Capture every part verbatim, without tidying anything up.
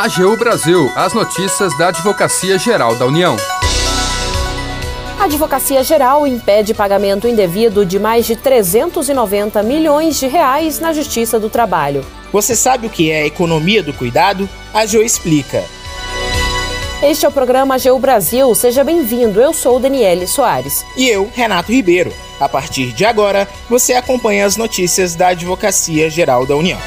A G U Brasil, as notícias da Advocacia-Geral da União. A Advocacia-Geral impede pagamento indevido de mais de trezentos e noventa milhões de reais na Justiça do Trabalho. Você sabe o que é a economia do cuidado? A AGU explica. Este é o programa A G U Brasil. Seja bem-vindo. Eu sou Daniele Soares. E eu, Renato Ribeiro. A partir de agora, você acompanha as notícias da Advocacia-Geral da União.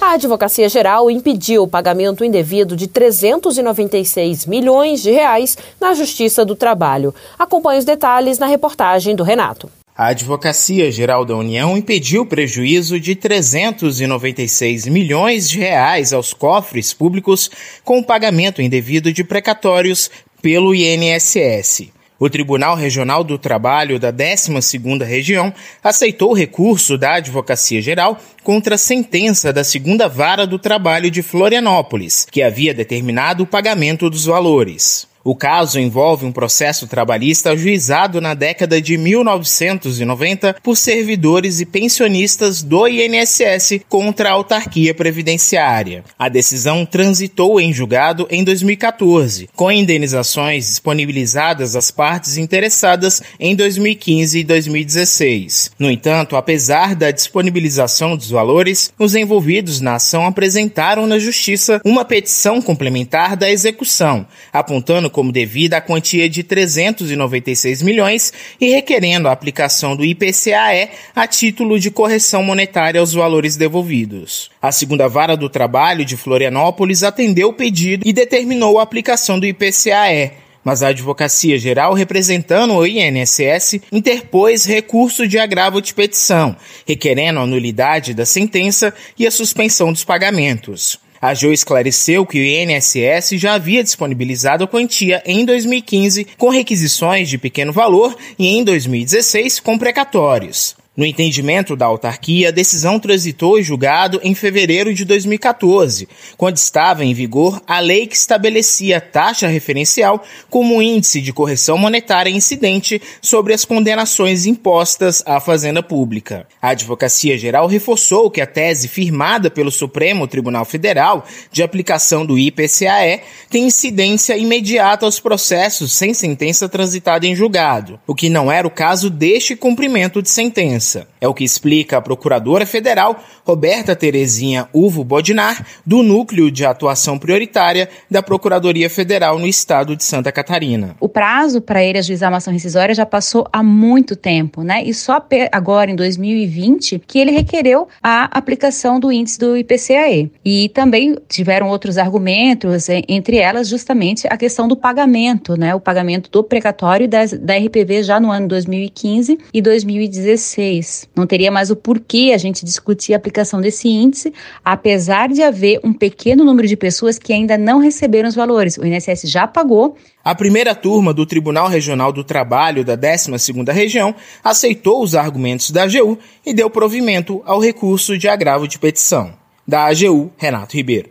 A Advocacia-Geral impediu o pagamento indevido de trezentos e noventa e seis milhões de reais na Justiça do Trabalho. Acompanhe os detalhes na reportagem do Renato. A Advocacia-Geral da União impediu prejuízo de trezentos e noventa e seis milhões de reais aos cofres públicos com o pagamento indevido de precatórios pelo I N S S. O Tribunal Regional do Trabalho da décima segunda Região aceitou o recurso da Advocacia-Geral contra a sentença da segunda Vara do Trabalho de Florianópolis, que havia determinado o pagamento dos valores. O caso envolve um processo trabalhista ajuizado na década de mil novecentos e noventa por servidores e pensionistas do I N S S contra a autarquia previdenciária. A decisão transitou em julgado em dois mil e quatorze, com indenizações disponibilizadas às partes interessadas em dois mil e quinze e dois mil e dezesseis. No entanto, apesar da disponibilização dos valores, os envolvidos na ação apresentaram na Justiça uma petição complementar da execução, apontando como devida a quantia de trezentos e noventa e seis milhões e requerendo a aplicação do I P C A E a título de correção monetária aos valores devolvidos. A segunda Vara do Trabalho de Florianópolis atendeu o pedido e determinou a aplicação do I P C A E, mas a Advocacia-Geral, representando o I N S S, interpôs recurso de agravo de petição, requerendo a nulidade da sentença e a suspensão dos pagamentos. A AGU esclareceu que o I N S S já havia disponibilizado a quantia em dois mil e quinze com requisições de pequeno valor e em dois mil e dezesseis com precatórios. No entendimento da autarquia, a decisão transitou em julgado em fevereiro de dois mil e quatorze, quando estava em vigor a lei que estabelecia a taxa referencial como índice de correção monetária incidente sobre as condenações impostas à Fazenda Pública. A Advocacia-Geral reforçou que a tese firmada pelo Supremo Tribunal Federal de aplicação do I P C A E tem incidência imediata aos processos sem sentença transitada em julgado, o que não era o caso deste cumprimento de sentença. É o que explica a Procuradora Federal Roberta Terezinha Uvo Bodinar, do Núcleo de Atuação Prioritária da Procuradoria Federal no Estado de Santa Catarina. O prazo para ele ajuizar uma ação rescisória já passou há muito tempo, né? E só agora, em dois mil e vinte, que ele requereu a aplicação do índice do I P C A E. E também tiveram outros argumentos, entre elas justamente a questão do pagamento, né? O pagamento do precatório da, da R P V já no ano dois mil e quinze e dois mil e dezesseis. Não teria mais o porquê a gente discutir a aplicação desse índice, apesar de haver um pequeno número de pessoas que ainda não receberam os valores. O I N S S já pagou. A primeira turma do Tribunal Regional do Trabalho da décima segunda Região aceitou os argumentos da A G U e deu provimento ao recurso de agravo de petição. Da A G U, Renato Ribeiro.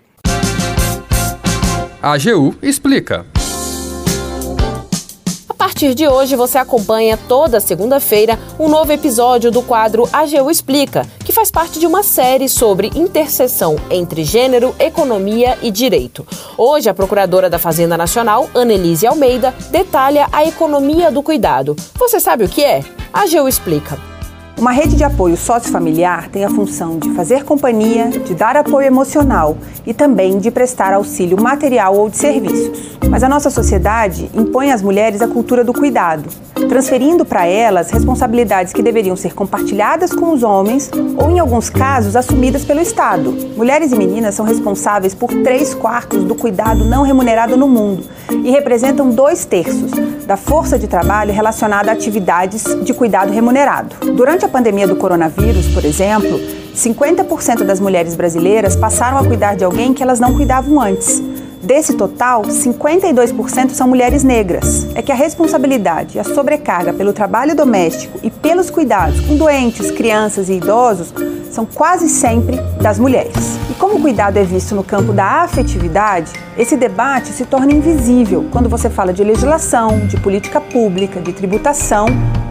A AGU explica. A partir de hoje, você acompanha toda segunda-feira um novo episódio do quadro A G U Explica, que faz parte de uma série sobre interseção entre gênero, economia e direito. Hoje, a Procuradora da Fazenda Nacional, Anelise Almeida, detalha a economia do cuidado. Você sabe o que é? A AGU Explica. Uma rede de apoio sociofamiliar tem a função de fazer companhia, de dar apoio emocional e também de prestar auxílio material ou de serviços. Mas a nossa sociedade impõe às mulheres a cultura do cuidado, transferindo para elas responsabilidades que deveriam ser compartilhadas com os homens ou, em alguns casos, assumidas pelo Estado. Mulheres e meninas são responsáveis por três quartos do cuidado não remunerado no mundo e representam dois terços da força de trabalho relacionada a atividades de cuidado remunerado. Durante Durante a pandemia do coronavírus, por exemplo, cinquenta por cento das mulheres brasileiras passaram a cuidar de alguém que elas não cuidavam antes. Desse total, cinquenta e dois por cento são mulheres negras. É que a responsabilidade e a sobrecarga pelo trabalho doméstico e pelos cuidados com doentes, crianças e idosos são quase sempre das mulheres. E como o cuidado é visto no campo da afetividade, esse debate se torna invisível quando você fala de legislação, de política pública, de tributação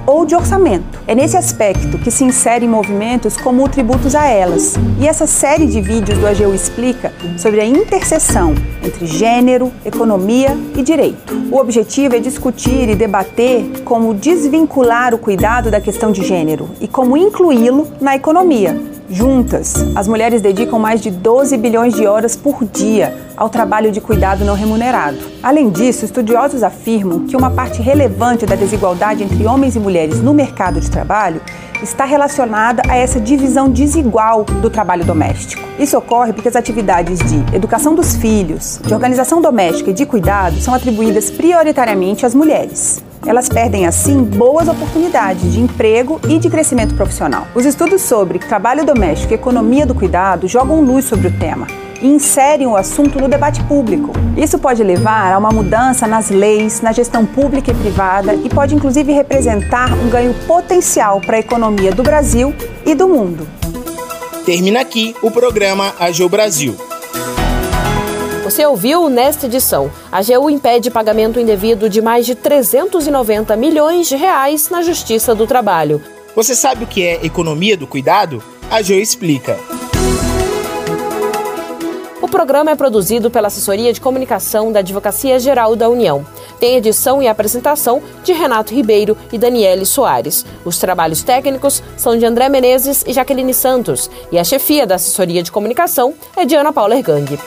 ou de orçamento. É nesse aspecto que se inserem movimentos como o Tributos a Elas. E essa série de vídeos do A G U explica sobre a interseção entre gênero, economia e direito. O objetivo é discutir e debater como desvincular o cuidado da questão de gênero e como incluí-lo na economia. Juntas, as mulheres dedicam mais de doze bilhões de horas por dia ao trabalho de cuidado não remunerado. Além disso, estudiosos afirmam que uma parte relevante da desigualdade entre homens e mulheres no mercado de trabalho está relacionada a essa divisão desigual do trabalho doméstico. Isso ocorre porque as atividades de educação dos filhos, de organização doméstica e de cuidado são atribuídas prioritariamente às mulheres. Elas perdem, assim, boas oportunidades de emprego e de crescimento profissional. Os estudos sobre trabalho doméstico e economia do cuidado jogam luz sobre o tema e inserem o assunto no debate público. Isso pode levar a uma mudança nas leis, na gestão pública e privada e pode, inclusive, representar um ganho potencial para a economia do Brasil e do mundo. Termina aqui o programa A G U Brasil. Você ouviu nesta edição. A AGU impede pagamento indevido de mais de trezentos e noventa milhões de reais na Justiça do Trabalho. Você sabe o que é economia do cuidado? A AGU explica. O programa é produzido pela Assessoria de Comunicação da Advocacia-Geral da União. Tem edição e apresentação de Renato Ribeiro e Daniele Soares. Os trabalhos técnicos são de André Menezes e Jaqueline Santos. E a chefia da Assessoria de Comunicação é de Ana Paula Ergang.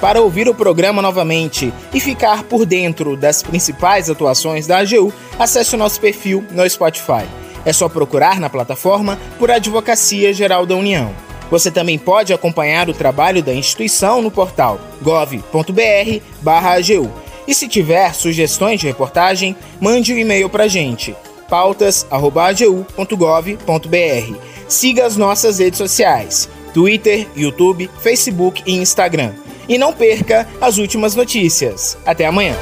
Para ouvir o programa novamente e ficar por dentro das principais atuações da A G U, acesse o nosso perfil no Spotify. É só procurar na plataforma por Advocacia Geral da União. Você também pode acompanhar o trabalho da instituição no portal gov ponto br barra A G U. E se tiver sugestões de reportagem, mande um e-mail para a gente, pautas arroba a g u ponto gov ponto br. Siga as nossas redes sociais, Twitter, YouTube, Facebook e Instagram. E não perca as últimas notícias. Até amanhã.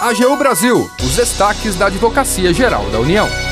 A AGU Brasil, os destaques da Advocacia Geral da União.